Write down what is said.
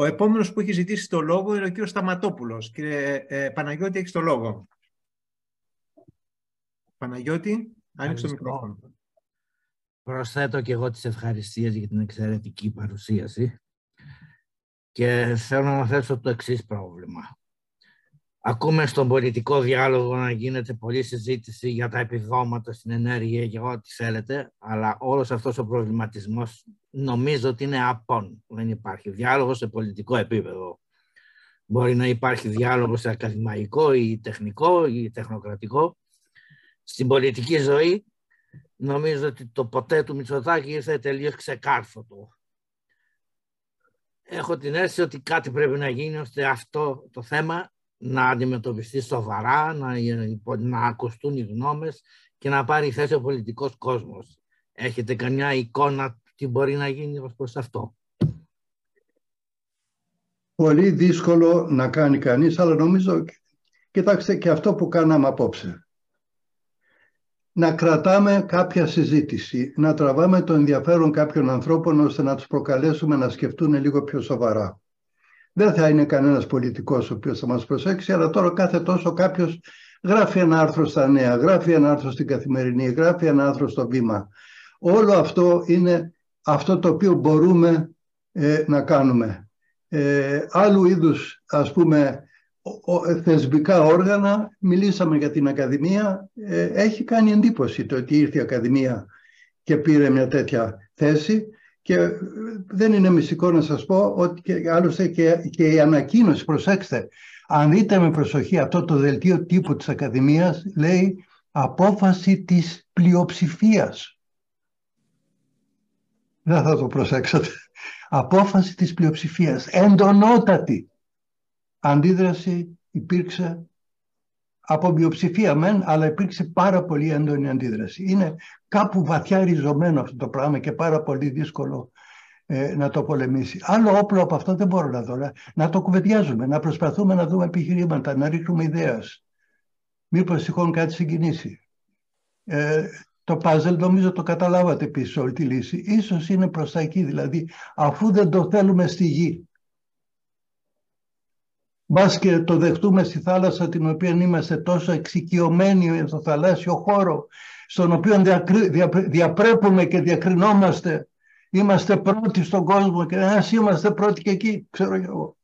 Ο επόμενος που έχει ζητήσει το λόγο είναι ο κύριος Σταματόπουλος. Κύριε Παναγιώτη, έχεις το λόγο. Παναγιώτη, άνοιξε το μικρόφωνο. Προσθέτω και εγώ τις ευχαριστίες για την εξαιρετική παρουσίαση και θέλω να θέσω το εξής πρόβλημα. Ακούμε στον πολιτικό διάλογο να γίνεται πολλή συζήτηση για τα επιδόματα στην ενέργεια και ό,τι θέλετε, αλλά όλος αυτός ο προβληματισμός νομίζω ότι είναι απόν. Δεν υπάρχει διάλογο σε πολιτικό επίπεδο. Μπορεί να υπάρχει διάλογο σε ακαδημαϊκό ή τεχνικό ή τεχνοκρατικό. Στην πολιτική ζωή νομίζω ότι το ποτέ του Μητσοτάκη ήρθε τελείως ξεκάρφωτο. Έχω την αίσθηση ότι κάτι πρέπει να γίνει ώστε αυτό το θέμα να αντιμετωπιστεί σοβαρά, να ακουστούν οι γνώμες και να πάρει θέση ο πολιτικός κόσμος. Έχετε καμιά εικόνα τι μπορεί να γίνει ως προς αυτό? Πολύ δύσκολο να κάνει κανείς, αλλά νομίζω, κοιτάξτε, και αυτό που κάναμε απόψε. Να κρατάμε κάποια συζήτηση, να τραβάμε το ενδιαφέρον κάποιων ανθρώπων ώστε να τους προκαλέσουμε να σκεφτούν λίγο πιο σοβαρά. Δεν θα είναι κανένας πολιτικός ο οποίος θα μας προσέξει, αλλά τώρα κάθε τόσο κάποιος γράφει ένα άρθρο στα Νέα, γράφει ένα άρθρο στην Καθημερινή, γράφει ένα άρθρο στο Βήμα. Όλο αυτό είναι αυτό το οποίο μπορούμε να κάνουμε. Άλλου είδους, ας πούμε, θεσμικά όργανα, μιλήσαμε για την Ακαδημία, έχει κάνει εντύπωση το ότι ήρθε η Ακαδημία και πήρε μια τέτοια θέση. Και δεν είναι μυστικό να σας πω ότι άλλωστε και η ανακοίνωση, προσέξτε, αν δείτε με προσοχή αυτό το δελτίο τύπου της Ακαδημίας, λέει απόφαση της πλειοψηφίας. Δεν θα το προσέξατε. Απόφαση της πλειοψηφίας. Εντονότατη αντίδραση υπήρξε από πλειοψηφία μεν, αλλά υπήρξε πάρα πολύ έντονη αντίδραση. Είναι κάπου βαθιά ριζωμένο αυτό το πράγμα και πάρα πολύ δύσκολο να το πολεμήσει. Άλλο όπλο από αυτό δεν μπορώ να δω. Να το κουβεντιάζουμε, να προσπαθούμε να δούμε επιχειρήματα, να ρίχνουμε ιδέες. Μήπως τυχόν κάτι συγκινήσει. Το παζλ νομίζω το καταλάβατε επίσης όλη τη λύση. Ίσως είναι προς τα εκεί, δηλαδή αφού δεν το θέλουμε στη γη, μπας και το δεχτούμε στη θάλασσα την οποία είμαστε τόσο εξοικειωμένοι στο θαλάσσιο χώρο, στον οποίο διαπρέπουμε και διακρινόμαστε, είμαστε πρώτοι στον κόσμο και ας είμαστε πρώτοι και εκεί, ξέρω εγώ.